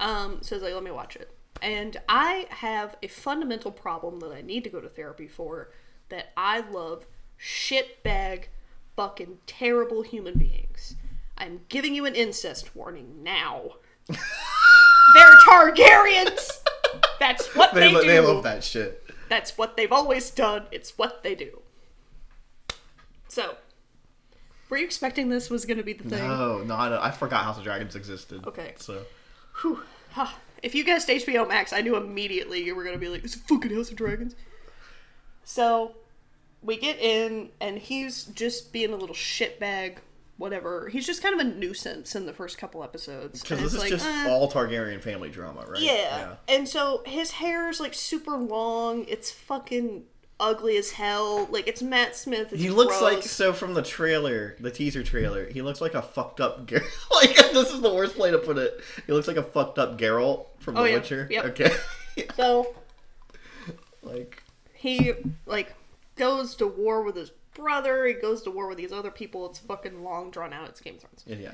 Um, so I was like, let me watch it. And I have a fundamental problem that I need to go to therapy for, that I love shitbag fucking terrible human beings. I'm giving you an incest warning now. They're Targaryens! That's what they, they lo- do. They love that shit. That's what they've always done. It's what they do. So, were you expecting this was going to be the thing? No, no, I, I forgot House of Dragons existed. Okay. So, whew. Huh. If you guessed H B O Max, I knew immediately you were going to be like, it's a fucking House of Dragons. So, we get in, and he's just being a little shitbag, whatever. He's just kind of a nuisance in the first couple episodes. Because this is like, just eh. all Targaryen family drama, right? Yeah. yeah. And so, his hair is, like, super long. It's fucking ugly as hell. Like, it's Matt Smith. It's he looks gross. Like, so from the trailer, the teaser trailer, he looks like a fucked up Geralt. Like, this is the worst way to put it. He looks like a fucked up Geralt from oh, The yeah. Witcher. Yep. Okay. yeah. So, like, he, like, goes to war with his brother. He goes to war with these other people. It's fucking long, drawn out. It's Game of Thrones. Yeah. yeah.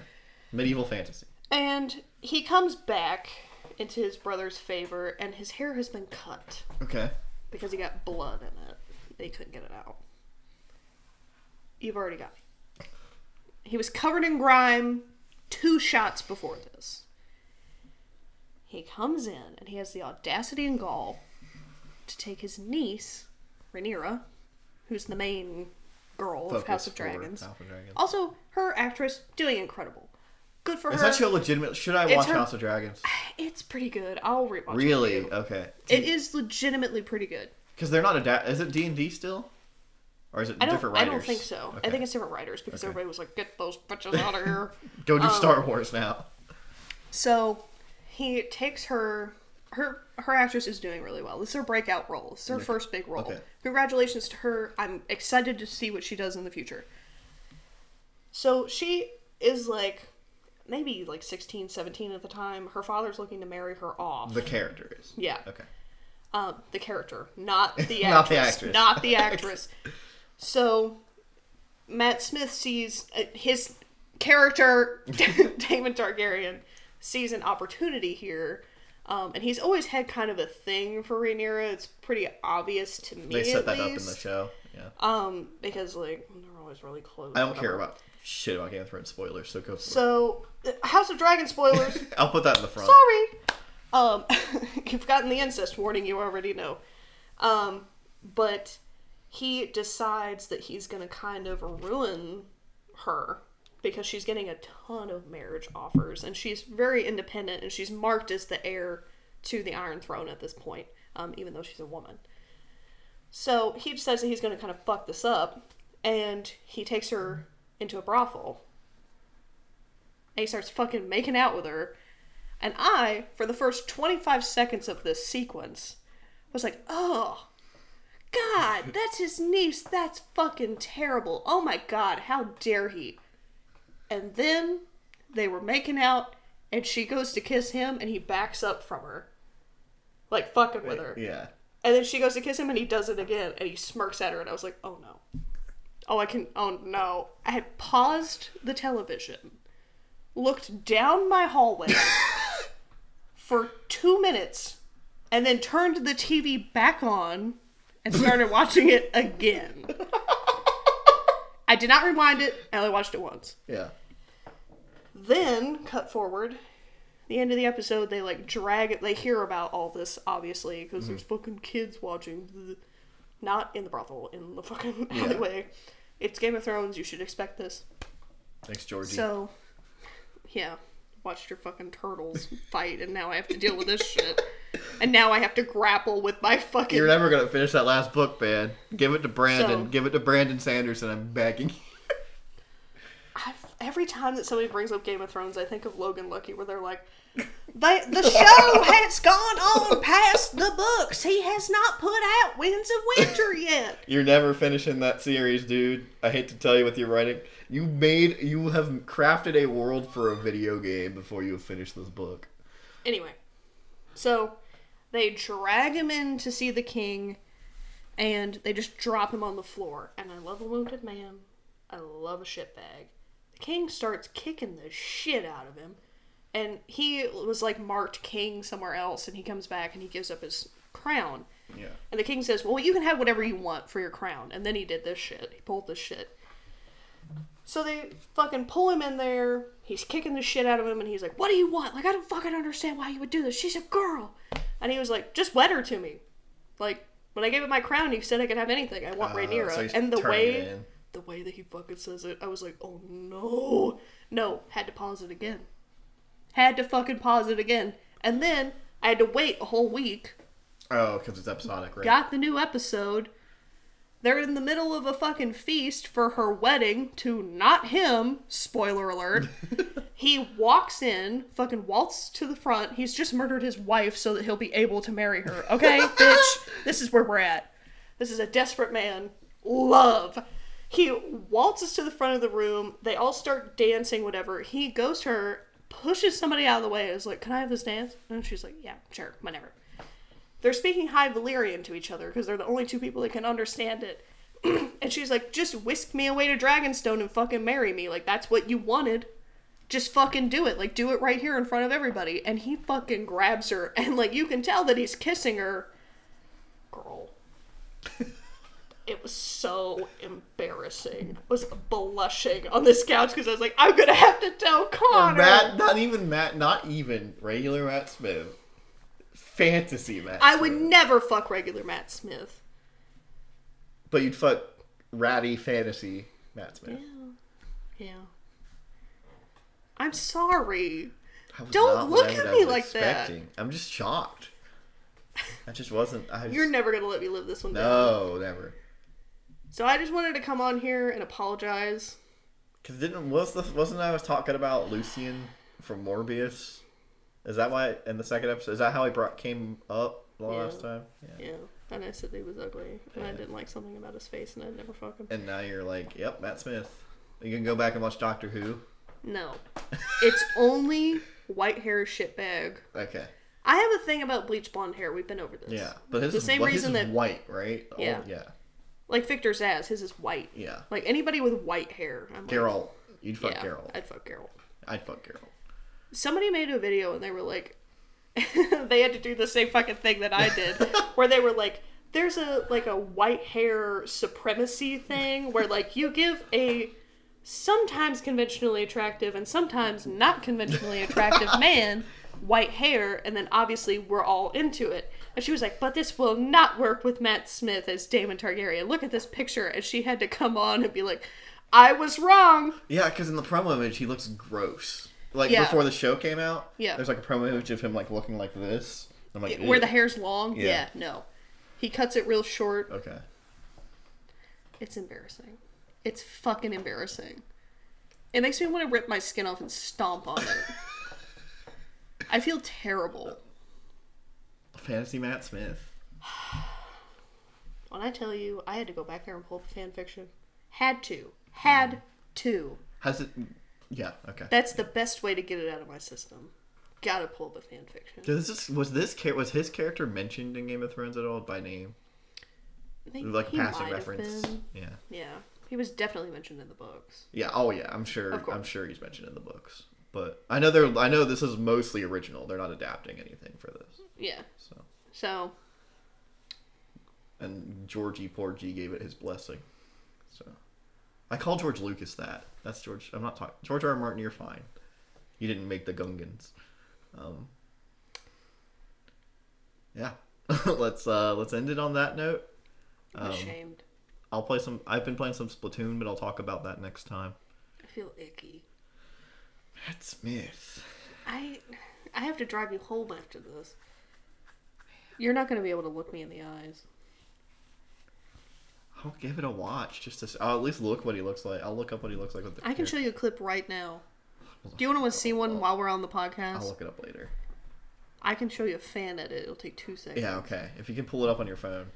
Medieval fantasy. And he comes back into his brother's favor, and his hair has been cut. Okay. Because he got blood in it. They couldn't get it out. You've already got it. He was covered in grime two shots before this. He comes in and he has the audacity and gall to take his niece, Rhaenyra, who's the main girl Focus of House of Dragons. House of Dragons. Also, her actress, doing incredible. Good for her. Is that show legitimate? Should I watch House of Dragons? It's pretty good. I'll rewatch it. Really? Okay. It is legitimately pretty good. Because they're not adapted. Is it D and D still? Or is it different writers? I don't think so. Okay. I think it's different writers because okay. everybody was like, get those bitches out of here. Go do um, Star Wars now. So he takes her. Her her actress is doing really well. This is her breakout role. This is her okay. first big role. Okay. Congratulations to her. I'm excited to see what she does in the future. So she is like, maybe like sixteen, seventeen at the time. Her father's looking to marry her off. The character is. Yeah. Okay. Um, the character, not the actress. Not the actress. Not the actress. So, Matt Smith sees uh, his character, Daemon Targaryen, sees an opportunity here. Um, and he's always had kind of a thing for Rhaenyra. It's pretty obvious to me. They set that up in the show. Yeah. Um, because, like, they're always really close. I don't care about shit about Game of Thrones spoilers, so go for so, it. So, House of Dragon spoilers. I'll put that in the front. Sorry. Um, you've gotten the incest warning, you already know. Um, but he decides that he's going to kind of ruin her because she's getting a ton of marriage offers, and she's very independent, and she's marked as the heir to the Iron Throne at this point, um, even though she's a woman. So he decides that he's going to kind of fuck this up, and he takes her into a brothel. And he starts fucking making out with her. And I, for the first twenty-five seconds of this sequence, was like, oh, God, that's his niece. That's fucking terrible. Oh, my God, how dare he? And then they were making out, and she goes to kiss him, and he backs up from her. Like, fucking with her. Yeah. And then she goes to kiss him, and he does it again, and he smirks at her, and I was like, oh, no. Oh, I can, oh, no. I had paused the television, looked down my hallway for two minutes, and then turned the T V back on and started watching it again. I did not rewind it. I only watched it once. Yeah. Then, cut forward, the end of the episode, they, like, drag it. They hear about all this, obviously, because mm-hmm. there's fucking kids watching. Not in the brothel, in the fucking yeah. alleyway. It's Game of Thrones. You should expect this. Thanks, Georgie. So, yeah. Watched your fucking turtles fight, and now I have to deal with this shit. And now I have to grapple with my fucking... You're never gonna finish that last book, man. Give it to Brandon. So, Give it to Brandon Sanderson. I'm begging you. I've, every time that somebody brings up Game of Thrones, I think of Logan Lucky, where they're like, they, the show has gone on past the books. He has not put out Winds of Winter yet. You're never finishing that series, dude. I hate to tell you with your writing. You made, you have crafted a world for a video game before you have finished this book. Anyway, so they drag him in to see the king, and they just drop him on the floor. And I love a wounded man. I love a shitbag. The king starts kicking the shit out of him. And he was, like, marked king somewhere else, and he comes back and he gives up his crown. Yeah. And the king says, well, you can have whatever you want for your crown. And then he did this shit. He pulled this shit. So they fucking pull him in there. He's kicking the shit out of him, and he's like, what do you want? Like, I don't fucking understand why you would do this. She's a girl. And he was like, just wed her to me. Like, when I gave it my crown, you said I could have anything. I want uh, Rhaenyra. So and the way the way that he fucking says it, I was like, oh no. No, had to pause it again. Had to fucking pause it again. And then I had to wait a whole week. Oh, because it's episodic, right? Got the new episode. They're in the middle of a fucking feast for her wedding to not him. Spoiler alert. He walks in, fucking waltzes to the front. He's just murdered his wife so that he'll be able to marry her. Okay, bitch? This is where we're at. This is a desperate man. Love. He waltzes to the front of the room. They all start dancing, whatever. He goes to her, pushes somebody out of the way. Is like, can I have this dance? And she's like, yeah, sure, whatever. They're speaking High Valyrian to each other because they're the only two people that can understand it. And she's like, just whisk me away to Dragonstone and fucking marry me. Like, that's what you wanted. Just fucking do it. Like, do it right here in front of everybody. And he fucking grabs her. And, like, you can tell that he's kissing her. Girl. It was so embarrassing. I was blushing on this couch because I was like, I'm going to have to tell Connor. Matt, not even Matt, not even regular Matt Smith. Fantasy Matt I Smith. Would never fuck regular Matt Smith. But you'd fuck ratty fantasy Matt Smith. Yeah. Yeah. I'm sorry. Don't look at me like expecting. that. I'm just shocked. I just wasn't. I just... You're never going to let me live this one down. No, never. So I just wanted to come on here and apologize. Because didn't, was the, wasn't I was talking about Lucien from Morbius? Is that why in the second episode? Is that how he brought came up the yeah. last time? Yeah. yeah. And I said he was ugly. And yeah. I didn't like something about his face and I'd never fuck him. And now you're like, yep, Matt Smith. You can go back and watch Doctor Who. No. It's only white hair shitbag. Okay. I have a thing about bleach blonde hair. We've been over this. Yeah. But his the is, same well, reason his that, is white, right? Yeah. Oh, yeah. Like Victor's ass. His is white. Yeah. Like anybody with white hair. I'm Carol. Like, You'd fuck yeah, Carol. I'd fuck Carol. I'd fuck Carol. Somebody made a video and they were like, they had to do the same fucking thing that I did, where they were like, there's a like a white hair supremacy thing where like you give a sometimes conventionally attractive and sometimes not conventionally attractive man white hair, and then obviously we're all into it. And she was like, but this will not work with Matt Smith as Daemon Targaryen. Look at this picture. And she had to come on and be like, I was wrong. Yeah, because in the promo image, he looks gross. Like, yeah. Before the show came out, yeah. There's, like, a promo image of him, like, looking like this. I'm like, Ew. Where the hair's long? Yeah. yeah, no. He cuts it real short. Okay. It's embarrassing. It's fucking embarrassing. It makes me want to rip my skin off and stomp on it. I feel terrible. Fantasy Matt Smith. When I tell you, I had to go back there and pull up fan fiction. Had to. Had mm. to. Has it... Yeah, okay. That's the best way to get it out of my system. Gotta pull the fan fiction. Does this, was this was his character mentioned in Game of Thrones at all by name? I think like he passing might reference. Have been. Yeah. Yeah. He was definitely mentioned in the books. Yeah, oh yeah, I'm sure I'm sure he's mentioned in the books. But I know they're I know this is mostly original. They're not adapting anything for this. Yeah. So So And Georgie Porgy gave it his blessing. So I call George Lucas that. That's George. I'm not talking. George R. R. Martin, you're fine. You didn't make the Gungans. Um, yeah. let's uh, let's end it on that note. Um, I'm ashamed. I'll play some. I've been playing some Splatoon, but I'll talk about that next time. I feel icky. Matt Smith. I I have to drive you home after this. You're not going to be able to look me in the eyes. I'll give it a watch just to. I'll at least look what he looks like. I'll look up what he looks like with the. I can hair. Show you a clip right now. Do you want to see one while we're on the podcast? I'll look it up later. I can show you a fan edit. It'll take two seconds. Yeah, okay. If you can pull it up on your phone.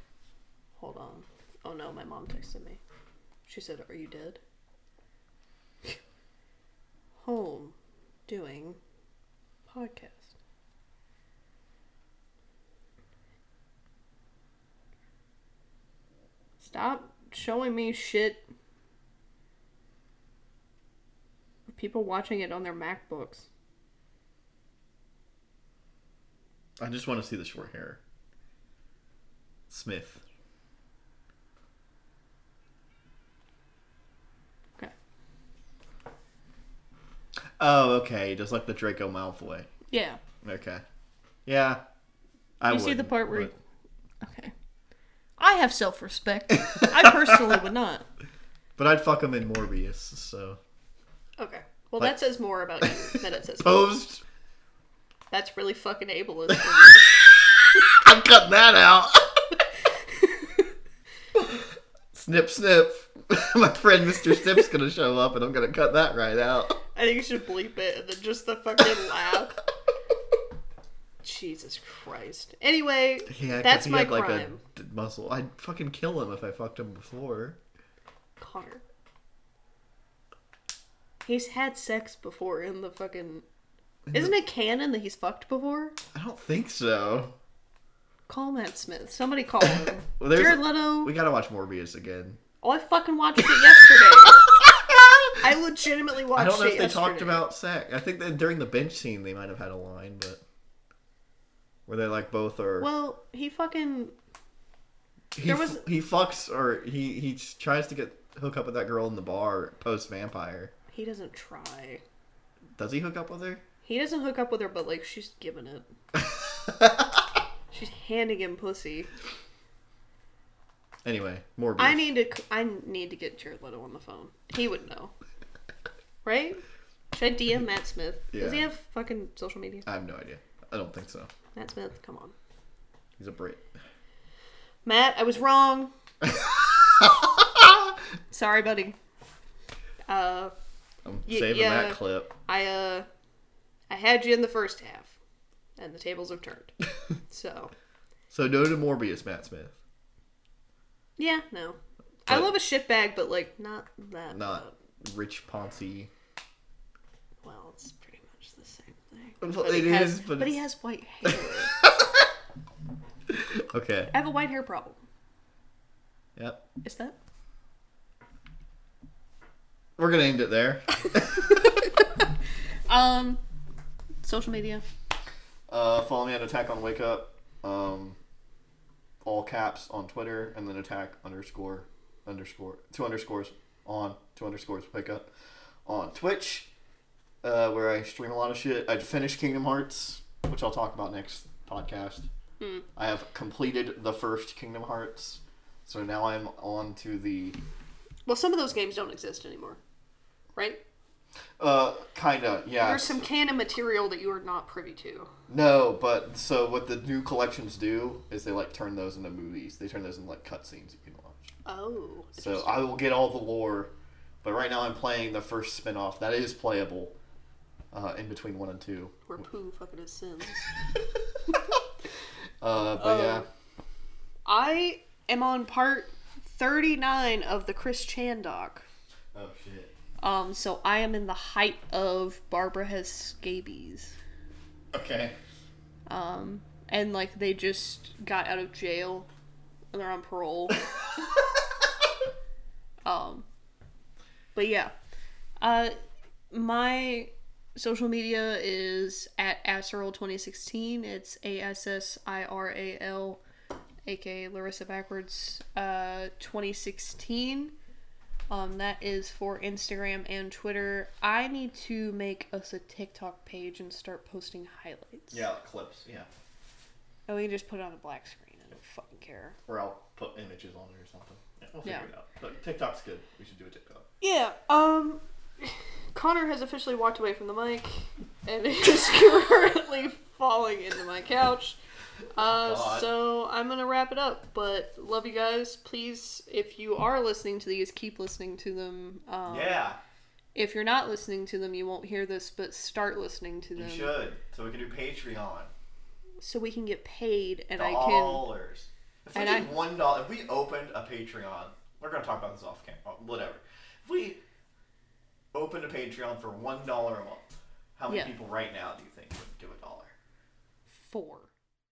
Hold on. Oh no, my mom texted me. She said, "Are you dead?" Home, doing podcast. Stop showing me shit of people watching it on their MacBooks. I just want to see the short hair. Smith. Okay. Oh, okay. Just like the Draco Malfoy. Yeah. Okay. Yeah. I you see the part where... But... Okay. I have self-respect. I personally would not. But I'd fuck him in Morbius, so... Okay. Well, like... that says more about you than it says... Posed. That's really fucking ableist. I'm cutting that out. Snip, snip. My friend Mister Snip's going to show up and I'm going to cut that right out. I think you should bleep it and then just the fucking laugh. Jesus Christ. Anyway, yeah, that's my crime. He had like a muscle. I'd fucking kill him if I fucked him before. Connor. He's had sex before in the fucking... Isn't it canon that he's fucked before? I don't think so. Call Matt Smith. Somebody call him. Well, Jared Leto. We gotta watch Morbius again. Oh, I fucking watched it yesterday. I legitimately watched it yesterday. I don't know if they yesterday. talked about sex. I think that during the bench scene they might have had a line, but... Where they like both are... Well, he fucking... He, there was... f- he fucks or he, he tries to get hook up with that girl in the bar post-vampire. He doesn't try. Does he hook up with her? He doesn't hook up with her, but, like, she's giving it. She's handing him pussy. Anyway, Morbius. I need to I need to get Jared Leto on the phone. He would know. Right? Should I D M Matt Smith? Yeah. Does he have fucking social media? I have no idea. I don't think so. Matt Smith, come on. He's a Brit. Matt, I was wrong. Sorry, buddy. Uh, I'm y- saving yeah, that clip. I, uh... I had you in the first half, and the tables have turned. So, so no to Morbius, Matt Smith. Yeah, no. But I love a shitbag, but like not that. Not bad. Rich Ponzi. Well, it's pretty much the same thing. Well, but it is, has, but, but he has white hair. Okay. I have a white hair problem. Yep. Is that? We're gonna end it there. um. Social media. Uh, follow me at Attack on Wake Up. Um, all caps on Twitter. And then attack underscore underscore. Two underscores on. Two underscores wake up. On Twitch. Uh, where I stream a lot of shit. I finished Kingdom Hearts. Which I'll talk about next podcast. Mm. I have completed the first Kingdom Hearts. So now I'm on to the... Well, some of those games don't exist anymore. Right? Uh, kinda, yeah. There's some canon material that you are not privy to. No, but, so what the new collections do is they, like, turn those into movies. They turn those into, like, cutscenes you can watch. Oh. So I will get all the lore, but right now I'm playing the first spin-off. That is playable, uh, in between one and two. Where Pooh fucking his sins. uh, but uh, yeah. I am on part thirty-nine of the Chris Chan doc. Oh, shit. Um, so I am in the height of Barbara has scabies. Okay. Um, and like they just got out of jail and they're on parole. um, but yeah. Uh, my social media is at Asseral twenty sixteen. It's A S S I R A L, aka Larissa Backwards, uh, twenty sixteen. Um, that is for Instagram and Twitter. I need to make us a TikTok page and start posting highlights. Yeah, like clips, yeah. And we can just put it on a black screen. I don't fucking care. Or I'll put images on it or something. Yeah, we'll figure yeah. it out. But TikTok's good. We should do a TikTok. Yeah, um... Connor has officially walked away from the mic and is currently falling into my couch. Uh, God. So I'm gonna wrap it up, but love you guys. Please, if you are listening to these, keep listening to them. Um, yeah. If you're not listening to them, you won't hear this, but start listening to them. You should, so we can do Patreon. So we can get paid, and Dollars. I can. Dollars. If we did one dollar, if we opened a Patreon, we're gonna talk about this off camera. Whatever. If we opened a Patreon for one dollar a month, how many yeah. people right now do you think would do a dollar? Four.